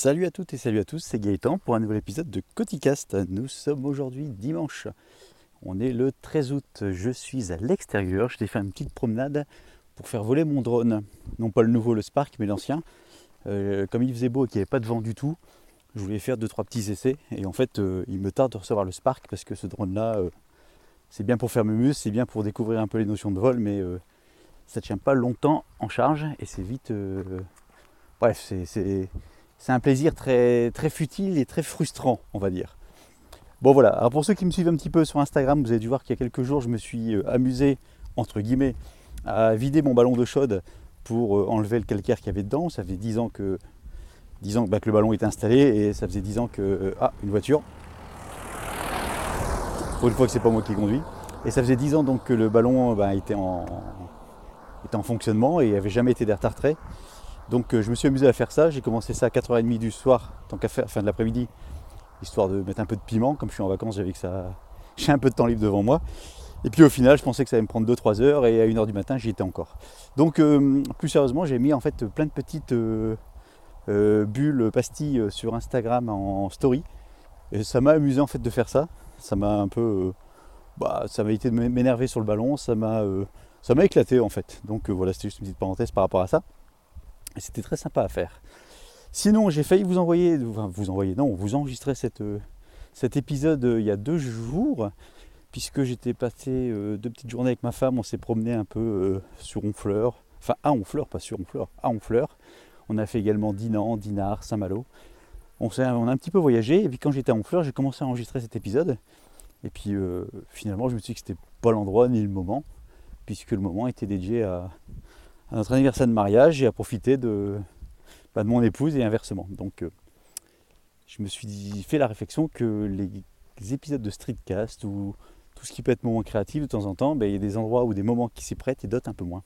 Salut à toutes et salut à tous, c'est Gaëtan pour un nouvel épisode de CotiCast. Nous sommes aujourd'hui dimanche, on est le 13 août, je suis à l'extérieur, je t'ai fait une petite promenade pour faire voler mon drone. Non pas le nouveau, le Spark, mais l'ancien. Comme il faisait beau et qu'il n'y avait pas de vent du tout, je voulais faire 2-3 petits essais et en fait il me tarde de recevoir le Spark parce que ce drone là, c'est bien pour faire mémuse, c'est bien pour découvrir un peu les notions de vol, mais ça ne tient pas longtemps en charge et c'est vite... Bref, c'est un plaisir très, très futile et très frustrant, on va dire. Bon voilà, alors pour ceux qui me suivent un petit peu sur Instagram, vous avez dû voir qu'il y a quelques jours, je me suis amusé, entre guillemets, à vider mon ballon d'eau chaude pour enlever le calcaire qu'il y avait dedans. Ça faisait 10 ans que le ballon était installé et ça faisait 10 ans que... une voiture. Pour une fois que c'est pas moi qui conduis. Et ça faisait 10 ans donc que le ballon était en fonctionnement et n'avait jamais été détartré. Donc je me suis amusé à faire ça, j'ai commencé ça à 4h30 du soir, tant qu'à faire, fin de l'après-midi, histoire de mettre un peu de piment, comme je suis en vacances, j'ai un peu de temps libre devant moi. Et puis au final, je pensais que ça allait me prendre 2-3 heures et à 1h du matin, j'y étais encore. Donc plus sérieusement, j'ai mis en fait plein de petites bulles, pastilles sur Instagram en story. Et ça m'a amusé en fait de faire ça, ça m'a un peu... ça m'a évité de m'énerver sur le ballon, ça m'a éclaté en fait. Donc voilà, c'était juste une petite parenthèse par rapport à ça. Et c'était très sympa à faire. Sinon, j'ai failli vous enregistrer cet épisode il y a 2 jours, puisque j'étais passé 2 petites journées avec ma femme. On s'est promené un peu sur Honfleur, enfin à Honfleur, pas sur Honfleur, à Honfleur. On a fait également Dinan, Dinard, Saint-Malo. On a un petit peu voyagé, et puis quand j'étais à Honfleur, j'ai commencé à enregistrer cet épisode. Et puis finalement, je me suis dit que c'était pas l'endroit ni le moment, puisque le moment était dédié à notre anniversaire de mariage et à profiter de mon épouse et inversement. Donc je me suis fait la réflexion que les épisodes de Streetcast ou tout ce qui peut être moment créatif de temps en temps, il y a des endroits ou des moments qui s'y prêtent et d'autres un peu moins.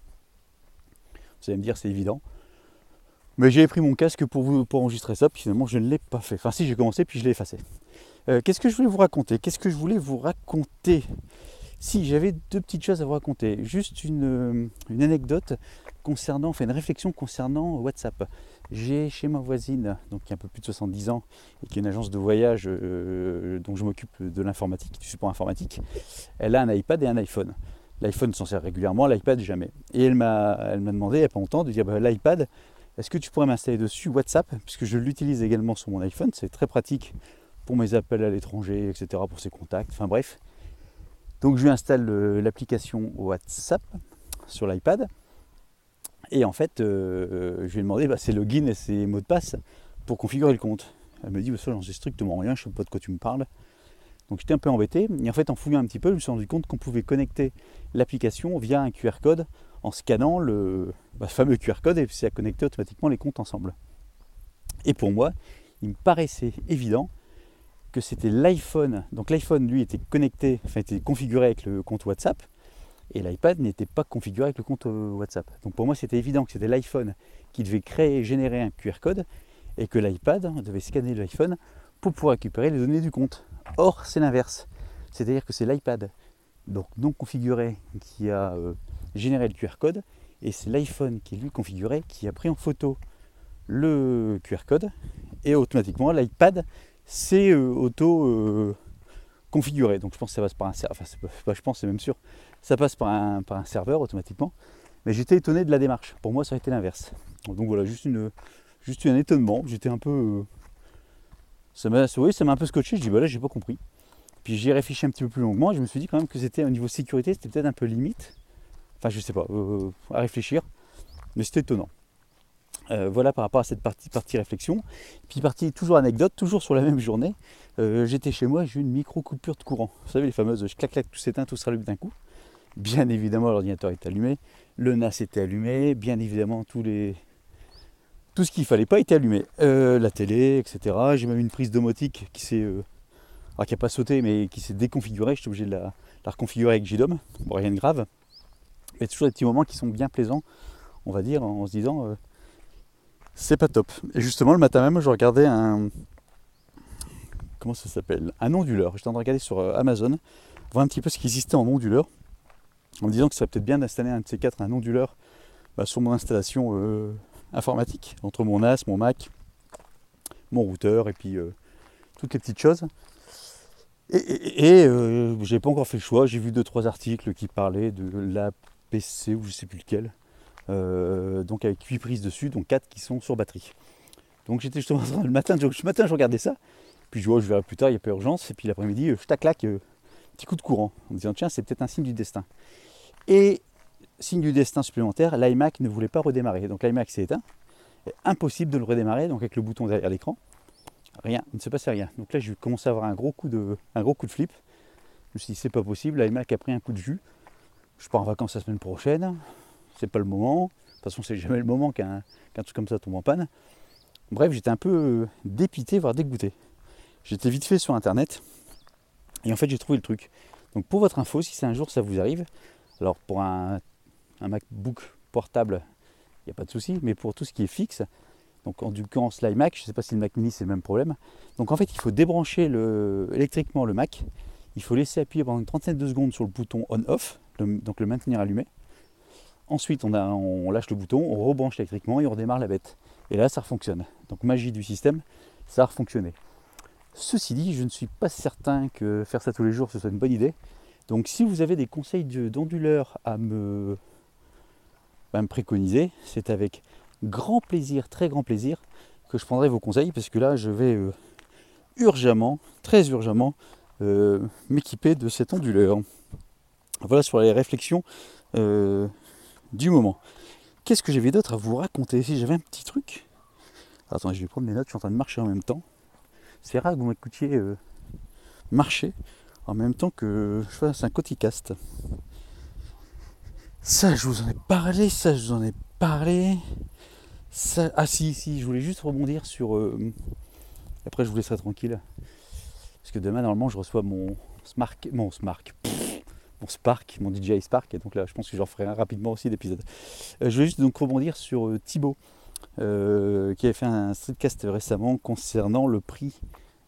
Vous allez me dire c'est évident. Mais j'avais pris mon casque pour enregistrer ça, puis finalement je ne l'ai pas fait. Enfin si, j'ai commencé puis je l'ai effacé. Qu'est-ce que je voulais vous raconter ? Si, j'avais 2 petites choses à vous raconter. Juste une anecdote une réflexion concernant WhatsApp. J'ai chez ma voisine, donc qui a un peu plus de 70 ans et qui est une agence de voyage dont je m'occupe de l'informatique, du support informatique. Elle a un iPad et un iPhone. L'iPhone s'en sert régulièrement, l'iPad jamais. Et elle m'a demandé il n'y a pas longtemps de dire l'iPad, est-ce que tu pourrais m'installer dessus WhatsApp, puisque je l'utilise également sur mon iPhone, c'est très pratique pour mes appels à l'étranger, etc., pour ses contacts, enfin bref. Donc je lui installe l'application WhatsApp sur l'iPad et en fait je lui ai demandé ses logins et ses mots de passe pour configurer le compte. Elle me dit ça j'en sais strictement rien, je ne sais pas de quoi tu me parles. Donc j'étais un peu embêté et en fait en fouillant un petit peu je me suis rendu compte qu'on pouvait connecter l'application via un QR code en scannant le fameux QR code et ça connectait automatiquement les comptes ensemble. Et pour moi il me paraissait évident que c'était l'iPhone, donc l'iPhone lui était connecté, enfin était configuré avec le compte WhatsApp et l'iPad n'était pas configuré avec le compte WhatsApp. Donc pour moi c'était évident que c'était l'iPhone qui devait créer et générer un QR code et que l'iPad devait scanner l'iPhone pour pouvoir récupérer les données du compte. Or c'est l'inverse, c'est-à-dire que c'est l'iPad donc non configuré qui a généré le QR code et c'est l'iPhone qui est lui configuré qui a pris en photo le QR code et automatiquement l'iPad c'est auto-configuré. Donc je pense que ça passe par un serveur, c'est même sûr, ça passe par un serveur automatiquement. Mais j'étais étonné de la démarche. Pour moi, ça a été l'inverse. Donc voilà, juste un étonnement. J'étais un peu... ça m'a un peu scotché. Je dis, là, j'ai pas compris. Puis j'y ai réfléchi un petit peu plus longuement. Et je me suis dit quand même que c'était, au niveau sécurité, c'était peut-être un peu limite. Enfin, je sais pas, à réfléchir. Mais c'était étonnant. Voilà par rapport à cette partie réflexion. Puis partie toujours anecdote, toujours sur la même journée. J'étais chez moi, j'ai eu une micro coupure de courant. Vous savez les fameuses clac-clac, tout s'éteint, tout se rallume d'un coup. Bien évidemment l'ordinateur est allumé, le NAS était allumé, bien évidemment tout ce qu'il fallait pas était allumé. La télé, etc. J'ai même une prise domotique qui n'a pas sauté mais qui s'est déconfigurée. J'étais obligé de la reconfigurer avec JDOM. Bon, rien de grave. Mais toujours des petits moments qui sont bien plaisants, on va dire, en se disant... c'est pas top. Et justement, le matin même, je regardais un onduleur. J'étais en train de regarder sur Amazon, voir un petit peu ce qui existait en onduleur, en me disant que ce serait peut-être bien d'installer un de ces 4, un onduleur, sur mon installation informatique, entre mon NAS, mon Mac, mon routeur et puis toutes les petites choses. Et j'ai pas encore fait le choix. J'ai vu 2-3 articles qui parlaient de l'APC ou je sais plus lequel. Donc avec 8 prises dessus, donc 4 qui sont sur batterie. Donc j'étais justement le matin, je regardais ça. Puis je vois, je verrai plus tard, il n'y a pas urgence. Et puis l'après-midi, je taclaque, petit coup de courant. En disant, tiens, c'est peut-être un signe du destin. Et signe du destin supplémentaire, l'iMac ne voulait pas redémarrer. Donc l'iMac s'est éteint. Impossible de le redémarrer, donc avec le bouton derrière l'écran. Rien, il ne se passait rien. Donc là, je commençais à avoir un gros coup de flip. Je me suis dit, c'est pas possible, l'iMac a pris un coup de jus. Je pars en vacances la semaine prochaine. C'est pas le moment. De toute façon, c'est jamais le moment qu'un truc comme ça tombe en panne. Bref, j'étais un peu dépité, voire dégoûté. J'étais vite fait sur internet et en fait j'ai trouvé le truc. Donc pour votre info, si c'est un jour ça vous arrive, alors pour un MacBook portable, il n'y a pas de souci, mais pour tout ce qui est fixe, donc en l'occurrence l'iMac, je ne sais pas si le Mac mini c'est le même problème. Donc en fait il faut débrancher électriquement le Mac, il faut laisser appuyer pendant une trentaine de secondes sur le bouton on-off, donc le maintenir allumé. Ensuite on lâche le bouton, on rebranche électriquement et on redémarre la bête. Et là ça refonctionne. Donc magie du système, ça a refonctionné. Ceci dit, je ne suis pas certain que faire ça tous les jours, ce soit une bonne idée. Donc si vous avez des conseils d'onduleur à me préconiser, c'est avec grand plaisir, très grand plaisir, que je prendrai vos conseils. Parce que là, je vais urgemment, très urgemment, m'équiper de cet onduleur. Voilà sur les réflexions du moment. Qu'est-ce que j'avais d'autre à vous raconter? Si j'avais un petit truc... Attends, je vais prendre mes notes, je suis en train de marcher en même temps. C'est rare que vous m'écoutiez marcher en même temps que je fasse un CotiCast. Ça, je vous en ai parlé. Ça... Ah si, je voulais juste rebondir sur... Après, je vous laisserai tranquille. Parce que demain, normalement, je reçois mon DJI Spark. Et donc là, je pense que j'en ferai un rapidement aussi d'épisode. Je voulais juste donc rebondir sur Thibaut. Qui avait fait un streetcast récemment concernant le prix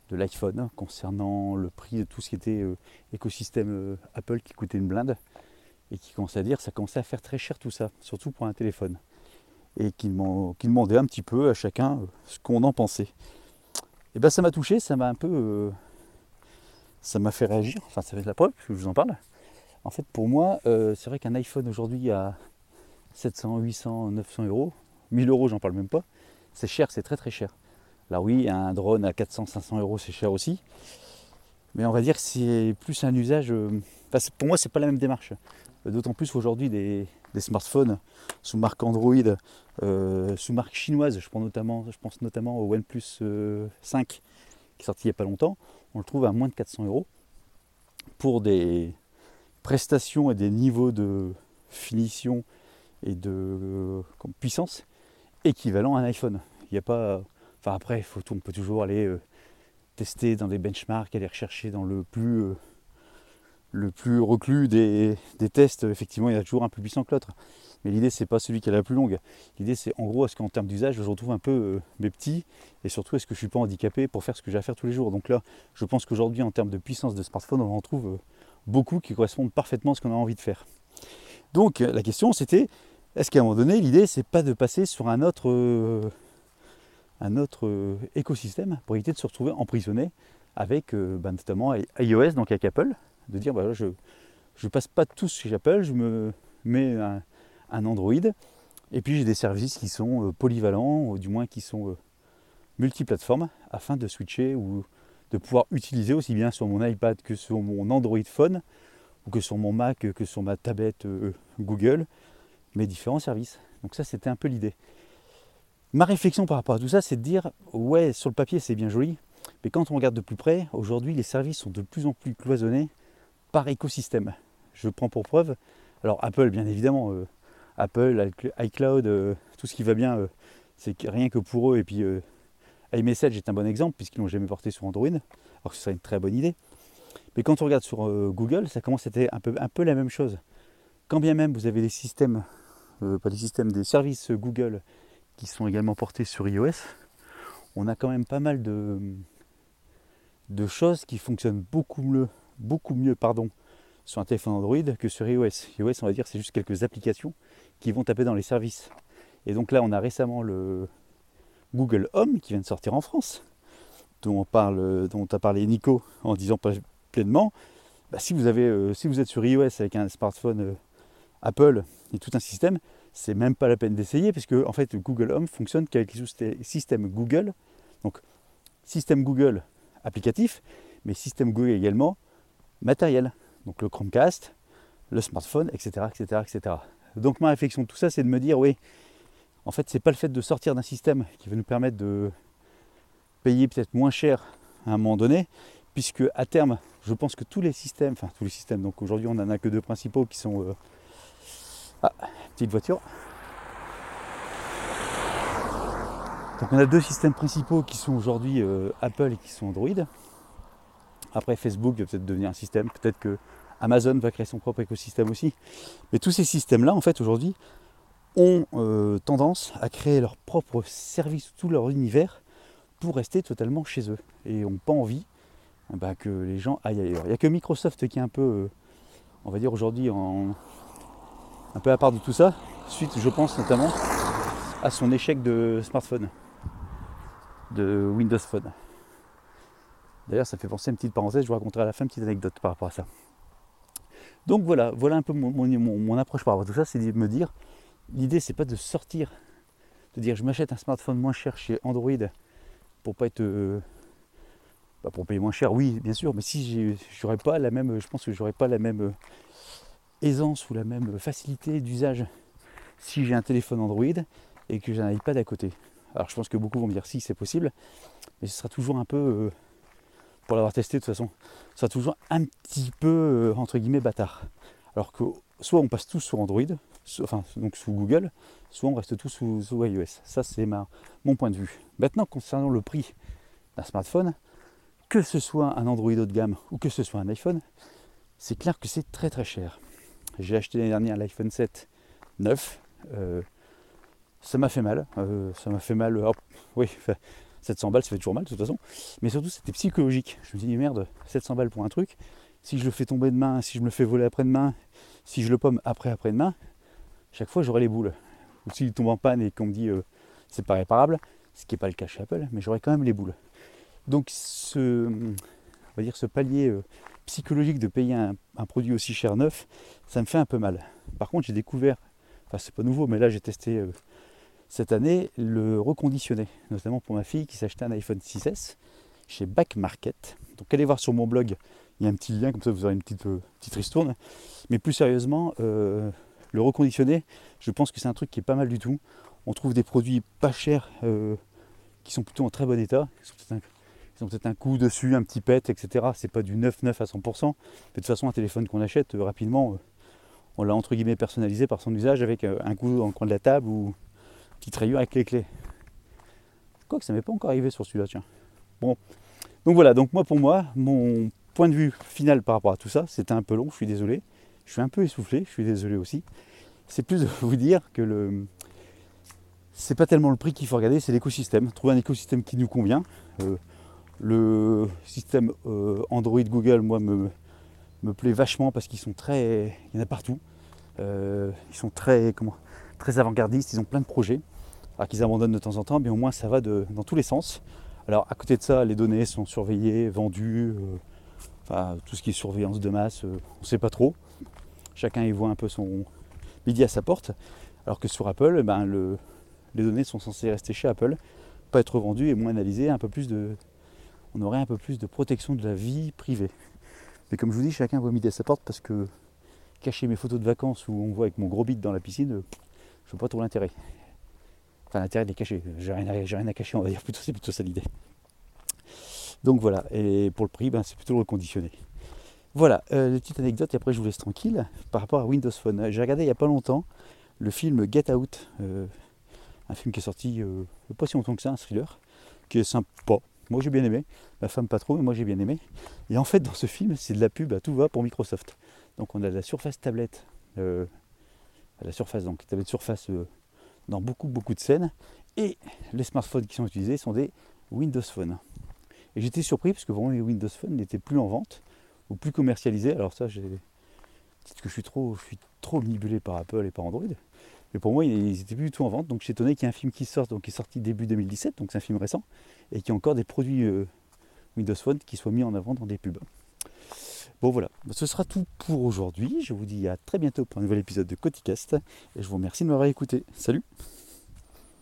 de l'iPhone, concernant le prix de tout ce qui était écosystème Apple qui coûtait une blinde et qui commençait à dire ça commençait à faire très cher tout ça, surtout pour un téléphone, et qui demandait un petit peu à chacun ce qu'on en pensait. Et bien ça m'a touché, ça m'a un peu ça m'a fait réagir, enfin ça fait la preuve que je vous en parle. En fait pour moi c'est vrai qu'un iPhone aujourd'hui à 700, 800, 900 euros, 1000 euros, j'en parle même pas, c'est cher, c'est très très cher. Là oui, un drone à 400, 500 euros c'est cher aussi, mais on va dire que c'est plus un usage, enfin, pour moi c'est pas la même démarche, d'autant plus aujourd'hui des smartphones sous marque Android, sous marque chinoise, je pense notamment au OnePlus 5 qui est sorti il n'y a pas longtemps, on le trouve à moins de 400 euros pour des prestations et des niveaux de finition et de puissance équivalent à un iPhone. Il n'y a pas... Enfin après, on peut toujours aller tester dans des benchmarks, aller rechercher dans le plus reclus des tests. Effectivement, il y a toujours un plus puissant que l'autre. Mais l'idée, c'est pas celui qui a la plus longue. L'idée, c'est en gros, est-ce qu'en termes d'usage, je retrouve un peu mes petits, et surtout, est-ce que je suis pas handicapé pour faire ce que j'ai à faire tous les jours. Donc là, je pense qu'aujourd'hui, en termes de puissance de smartphone, on en trouve beaucoup qui correspondent parfaitement à ce qu'on a envie de faire. Donc la question, c'était... Est-ce qu'à un moment donné, l'idée, c'est pas de passer sur un autre écosystème pour éviter de se retrouver emprisonné avec notamment iOS, donc avec Apple, de dire bah, je passe pas tous chez Apple, je me mets un Android, et puis j'ai des services qui sont polyvalents, ou du moins qui sont multiplateformes, afin de switcher ou de pouvoir utiliser aussi bien sur mon iPad que sur mon Android Phone, ou que sur mon Mac, que sur ma tablette Google, mes différents services. Donc ça, c'était un peu l'idée. Ma réflexion par rapport à tout ça, c'est de dire, ouais, sur le papier, c'est bien joli, mais quand on regarde de plus près, aujourd'hui, les services sont de plus en plus cloisonnés par écosystème. Je prends pour preuve, alors Apple, bien évidemment, Apple, iCloud, tout ce qui va bien, c'est rien que pour eux, et puis iMessage est un bon exemple, puisqu'ils ne l'ont jamais porté sur Android, alors que ce serait une très bonne idée. Mais quand on regarde sur Google, ça commence à être un peu la même chose. Quand bien même vous avez des systèmes... pas les systèmes, des services Google qui sont également portés sur iOS, on a quand même pas mal de choses qui fonctionnent beaucoup mieux, sur un téléphone Android que sur iOS. iOS, on va dire, c'est juste quelques applications qui vont taper dans les services. Et donc là, on a récemment le Google Home qui vient de sortir en France, dont a parlé Nico en disant pleinement, bah si vous avez, si vous êtes sur iOS avec un smartphone Apple et tout un système, c'est même pas la peine d'essayer parce que en fait Google Home fonctionne qu'avec les systèmes Google, donc système Google applicatif, mais système Google également matériel, donc le Chromecast, le smartphone, etc., etc., etc. Donc ma réflexion de tout ça, c'est de me dire oui, en fait c'est pas le fait de sortir d'un système qui va nous permettre de payer peut-être moins cher à un moment donné, puisque à terme, je pense que tous les systèmes, donc aujourd'hui on n'en a que deux principaux qui sont... Ah, petite voiture. Donc on a deux systèmes principaux qui sont aujourd'hui Apple et qui sont Android. Après Facebook va peut-être devenir un système, peut-être que Amazon va créer son propre écosystème aussi. Mais tous ces systèmes-là, en fait, aujourd'hui, ont tendance à créer leur propre service, tout leur univers, pour rester totalement chez eux. Et n'ont pas envie que les gens aillent ailleurs. Il n'y a que Microsoft qui est un peu, on va dire aujourd'hui, un peu à part de tout ça, suite, je pense, notamment à son échec de smartphone, de Windows Phone. D'ailleurs, ça fait penser à une petite parenthèse, je vous raconterai à la fin une petite anecdote par rapport à ça. Donc voilà un peu mon approche par rapport à tout ça, c'est de me dire, l'idée c'est pas de sortir, de dire je m'achète un smartphone moins cher chez Android pour pas être... pour payer moins cher, oui, bien sûr, mais si j'aurais pas la même... Je pense que j'aurais pas la même aisance ou la même facilité d'usage si j'ai un téléphone Android et que j'ai un iPad à côté. Alors je pense que beaucoup vont me dire si c'est possible, mais ce sera toujours un peu, pour l'avoir testé de toute façon, ce sera toujours un petit peu entre guillemets bâtard. Alors que soit on passe tous sur Android, donc sous Google, soit on reste tous sous iOS. Ça c'est mon point de vue. Maintenant concernant le prix d'un smartphone, que ce soit un Android haut de gamme ou que ce soit un iPhone, c'est clair que c'est très très cher. J'ai acheté l'année dernière l'iPhone 7 neuf. Ça m'a fait mal. Oui, 700 balles, ça fait toujours mal de toute façon. Mais surtout, c'était psychologique. Je me suis dit, merde, 700 balles pour un truc. Si je le fais tomber demain, si je me le fais voler après-demain, si je le pomme après-demain, chaque fois, j'aurai les boules. Ou s'il tombe en panne et qu'on me dit, c'est pas réparable, ce qui n'est pas le cas chez Apple, mais j'aurai quand même les boules. Donc, ce palier... psychologique de payer un produit aussi cher neuf, ça me fait un peu mal. Par contre, j'ai découvert, enfin c'est pas nouveau, mais là j'ai testé cette année le reconditionné, notamment pour ma fille qui s'achetait un iPhone 6S chez Backmarket. Donc allez voir sur mon blog, il y a un petit lien, comme ça vous aurez une petite ristourne. Mais plus sérieusement, le reconditionné, je pense que c'est un truc qui est pas mal du tout. On trouve des produits pas chers qui sont plutôt en très bon état. Ils ont peut-être un coup dessus, un petit pet, etc. C'est pas du 9,9 à 100%. Mais de toute façon, un téléphone qu'on achète rapidement, on l'a entre guillemets personnalisé par son usage avec un coup dans le coin de la table ou une petite rayure avec les clés. Quoique ça m'est pas encore arrivé sur celui-là, tiens. Bon, donc voilà. Donc moi, pour moi, mon point de vue final par rapport à tout ça, c'était un peu long. Je suis désolé. Je suis un peu essoufflé. Je suis désolé aussi. C'est plus de vous dire que c'est pas tellement le prix qu'il faut regarder, c'est l'écosystème. Trouver un écosystème qui nous convient. Le système Android Google, moi, me plaît vachement parce qu'ils sont très... Il y en a partout. Ils sont très avant-gardistes, ils ont plein de projets. Alors qu'ils abandonnent de temps en temps, mais au moins ça va dans tous les sens. Alors à côté de ça, les données sont surveillées, vendues. Tout ce qui est surveillance de masse, on ne sait pas trop. Chacun y voit un peu son midi à sa porte. Alors que sur Apple, les données sont censées rester chez Apple, pas être vendues et moins analysées, on aurait un peu plus de protection de la vie privée. Mais comme je vous dis, chacun voit midi à sa porte parce que cacher mes photos de vacances où on voit avec mon gros bide dans la piscine, je vois pas trop l'intérêt. Enfin, l'intérêt de les cacher. J'ai rien à cacher, on va dire. C'est plutôt ça l'idée. Donc voilà. Et pour le prix, c'est plutôt le reconditionné. Voilà, petite anecdote et après je vous laisse tranquille. Par rapport à Windows Phone, j'ai regardé il n'y a pas longtemps le film Get Out, un film qui est sorti pas si longtemps que ça, un thriller, qui est sympa. Moi j'ai bien aimé, ma femme pas trop, mais moi j'ai bien aimé. Et en fait dans ce film c'est de la pub à tout va pour Microsoft. Donc on a de la surface tablette, dans beaucoup de scènes. Et les smartphones qui sont utilisés sont des Windows Phone. Et j'étais surpris parce que vraiment les Windows Phone n'étaient plus en vente ou plus commercialisés. Alors ça peut-être que je suis trop omnibulé par Apple et par Android. Mais pour moi, ils n'étaient plus du tout en vente. Donc je suis étonné qu'il y ait un film qui sorte, donc qui est sorti début 2017, donc c'est un film récent, et qui a encore des produits Windows Phone qui soit mis en avant dans des pubs. Bon voilà, ce sera tout pour aujourd'hui. Je vous dis à très bientôt pour un nouvel épisode de CotiCast et je vous remercie de m'avoir écouté. Salut!